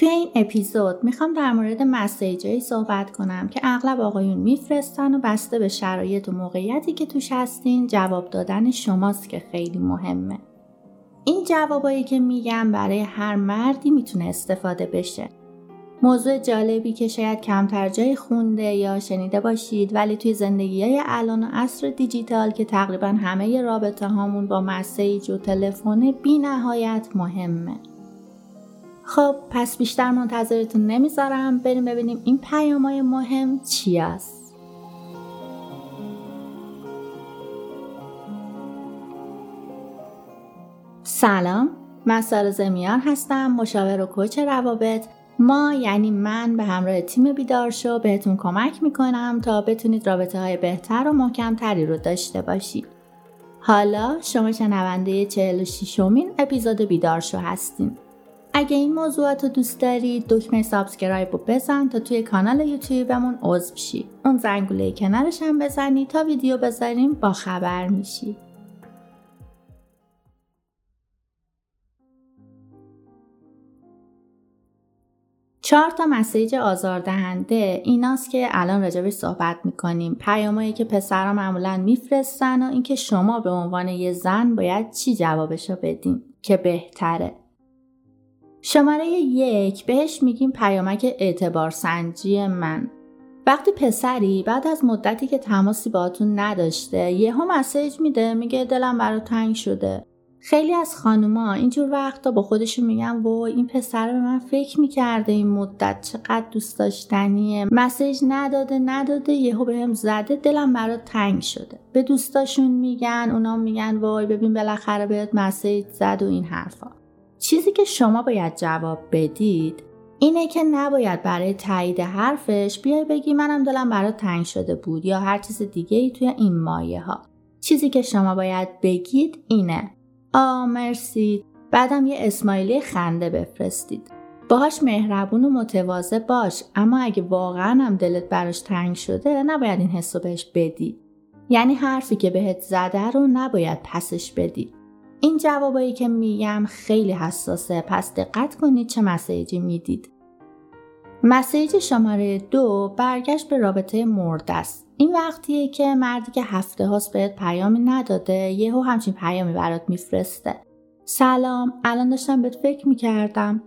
توی این اپیزود میخوام در مورد مسیجایی صحبت کنم که اغلب آقایون میفرستن و بسته به شرایط و موقعیتی که توش هستین جواب دادن شماست که خیلی مهمه. این جوابایی که میگم برای هر مردی میتونه استفاده بشه. موضوع جالبی که شاید کمتر جای خونده یا شنیده باشید، ولی توی زندگی‌های الان و عصر دیجیتال که تقریبا همه رابطه هامون با مسیج و تلفن بی نهایت مهمه. خب پس بیشتر منتظرتون نمیذارم، بریم ببینیم این پیام‌های مهم چی است. سلام، من سارا زمانیان هستم، مشاور و کوچ روابط. من به همراه تیم بیدارشو بهتون کمک میکنم تا بتونید رابطه‌های بهتر و محکم‌تری رو داشته باشید. حالا شما شنونده 46مین اپیزود بیدارشو هستین. اگه این موضوعات رو دوست دارید دکمه سابسکرایب رو بزن تا توی کانال یوتیوبمون عضو شید. اون زنگوله کنارش هم بزنید تا ویدیو بذاریم با خبر میشید. چهار تا مسیج آزاردهنده ایناست که الان راجبش صحبت میکنیم. پیامایی که پسرا معمولا میفرستن و اینکه شما به عنوان یه زن باید چی جوابشو بدین که بهتره. شماره 1 بهش میگیم پیامک اعتبار سنجی من. وقتی پسری بعد از مدتی که تماسی باهاتون نداشته یهو مسیج میده، میگه دلم برات تنگ شده. خیلی از خانوما اینجور وقتا با خودشون میگن وای این پسر به من فکر میکرده این مدت، چقدر دوست داشتنیه، مسیج نداده یهو بهم زده، دلم برات تنگ شده. به دوستاشون میگن، اونا میگن وای ببین بالاخره بهت مسیج زد و این حرفا. چیزی که شما باید جواب بدید اینه که نباید برای تایید حرفش بیای بگی منم دلم برات تنگ شده بود یا هر چیز دیگه ای توی این مایه ها. چیزی که شما باید بگید اینه آ مرسی، بعدم یه اسمایلی خنده بفرستید. باهاش مهربون و متواضع باش، اما اگه واقعا هم دلت براش تنگ شده نباید این حسو بهش بدی. یعنی حرفی که بهت زده رو نباید پسش بدی. این جوابایی که میگم خیلی حساسه، پس دقت کنید چه مسیجی میدید. مسیج شماره 2 برگشت به رابطه مرده است. این وقتیه که مردی که هفته هاست بهت پیامی نداده یهو همچین پیامی برات میفرسته. سلام، الان داشتم بهت فکر میکردم.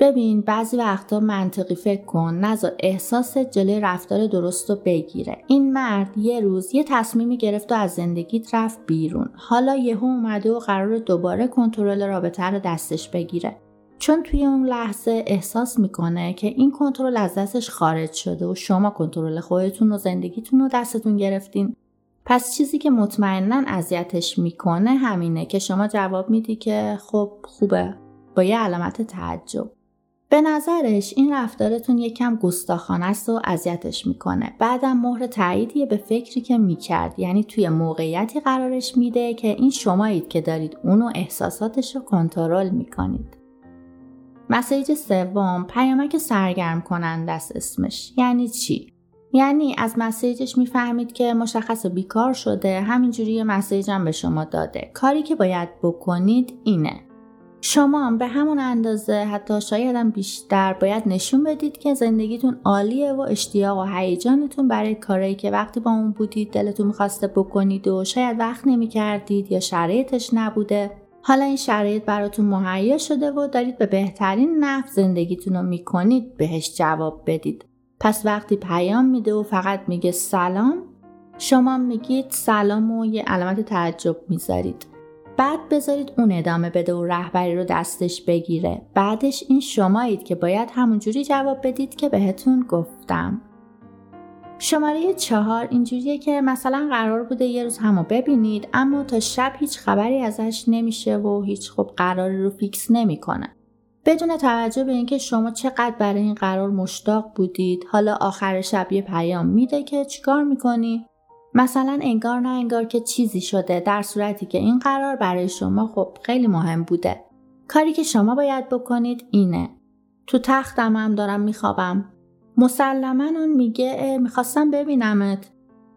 ببین بعضی وقتا منطقی فکر کن، نذار احساس جلوی رفتار درست رو بگیره. این مرد یه روز یه تصمیمی گرفت و از زندگیت رفت بیرون، حالا یهو اومده و قراره دوباره کنترل رابطه رو دستش بگیره، چون توی اون لحظه احساس میکنه که این کنترل از دستش خارج شده و شما کنترل خودتون و زندگیتون رو دستتون گرفتین. پس چیزی که مطمئناً اذیتش میکنه همینه که شما جواب میدی که خب خوبه، با یه علامت تعجب. به نظرش این رفتارتون یکم گستاخانه است و اذیتش میکنه. بعدم مهر تاییدیه به فکری که میکرد، یعنی توی موقعیتی قرارش میده که این شمایید که دارید اونو احساساتش رو کنترل میکنید. مسیج 3 پیامک سرگرم کننده است اسمش. یعنی چی؟ یعنی از مسیجش میفهمید که مشخص بیکار شده، همینجوری یه مسیج هم به شما داده. کاری که باید بکنید اینه شما هم به همون اندازه حتی شاید هم بیشتر باید نشون بدید که زندگیتون عالیه و اشتیاق و هیجانتون برای کاری که وقتی با اون بودید دلتون می‌خواسته بکنید و شاید وقت نمی‌کردید یا شرایطش نبوده، حالا این شرایط براتون مهیا شده و دارید به بهترین نحو زندگیتون رو می‌کنید بهش جواب بدید. پس وقتی پیام میده و فقط میگه سلام، شما میگید سلام و یه علامت تعجب می‌ذارید. بعد بذارید اون ادامه بده و رهبری رو دستش بگیره. بعدش این شمایید که باید همونجوری جواب بدید که بهتون گفتم. شماره 4 اینجوریه که مثلا قرار بوده یه روز همو ببینید، اما تا شب هیچ خبری ازش نمیشه و هیچ قراری رو فیکس نمیکنه. بدون توجه به اینکه شما چقدر برای این قرار مشتاق بودید، حالا آخر شب یه پیام میده که چیکار میکنی؟ مثلا انگار نه انگار که چیزی شده، در صورتی که این قرار برای شما خب خیلی مهم بوده. کاری که شما باید بکنید اینه تو تختم هم دارم میخوابم. مسلماً اون میگه میخواستم ببینمت.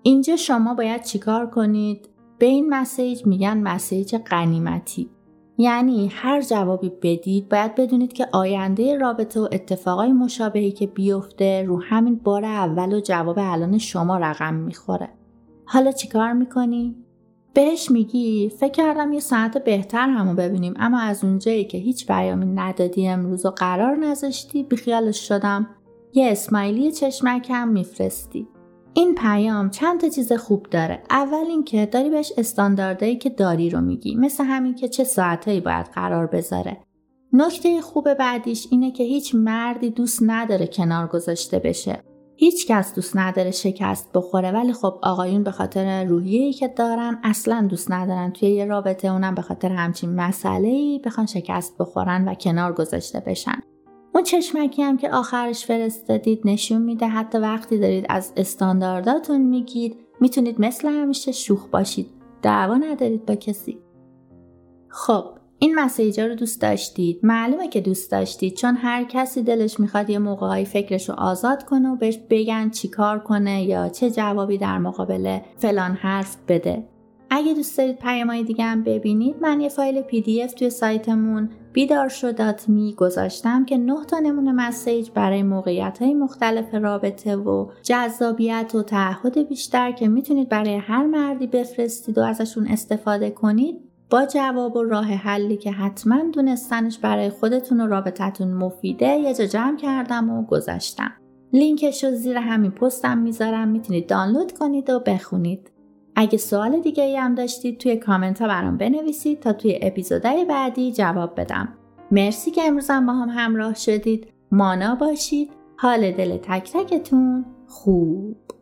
اینجا شما باید چیکار کنید؟ به این مسیج میگن مسیج غنیمتی. یعنی هر جوابی بدید باید بدونید که آینده رابطه و اتفاقای مشابهی که بیفته رو همین بار اول و جواب الان شما رقم میخوره. حالا چیکار میکنی؟ بهش میگی فکر کردم یه ساعت بهتر همو ببینیم، اما از اونجایی که هیچ پیامی ندادی امروز و قرار نذاشتی بیخیالش شدم، یه اسمایلی چشمکم میفرستی. این پیام چند تا چیز خوب داره. اول اینکه داری بهش استانداردهایی که داری رو میگی، مثل همین که چه ساعتایی باید قرار بذاره. نکته خوب بعدیش اینه که هیچ مردی دوست نداره کنار گذاشته بشه. هیچ کس دوست نداره شکست بخوره، ولی خب آقایون به خاطر روحیه‌ای که دارن اصلا دوست ندارن توی یه رابطه، اونم به خاطر همچین مسئله‌ای بخوان شکست بخورن و کنار گذاشته بشن. اون چشمکی هم که آخرش فرستادید نشون میده حتی وقتی دارید از استاندارداتون میگید میتونید مثل همیشه شوخ باشید، دعوا ندارید با کسی. خب این مسیجا رو دوست داشتید؟ معلومه که دوست داشتید، چون هر کسی دلش میخواد یه موقعی فکرش رو آزاد کنه و بهش بگن چی کار کنه یا چه جوابی در مقابل فلان حرف بده. اگه دوست دارید پیام‌های دیگه هم ببینید، من یه فایل PDF توی سایتمون bidarsho.me گذاشتم که 9 تا نمونه مسیج برای موقعیت‌های مختلف رابطه و جذابیت و تعهد بیشتر که میتونید برای هر مردی بفرستید و ازشون استفاده کنید با جواب و راه حلی که حتما دونستنش برای خودتون و رابطتون مفیده. یه جا جمع کردم و گذاشتم، لینکش رو زیر همین پستم میذارم، میتونید دانلود کنید و بخونید. اگه سوال دیگه ای هم داشتید توی کامنت ها برام بنویسید تا توی اپیزودهای بعدی جواب بدم. مرسی که امروز هم با هم همراه شدید. مانا باشید. حال دل تک تکتون خوب.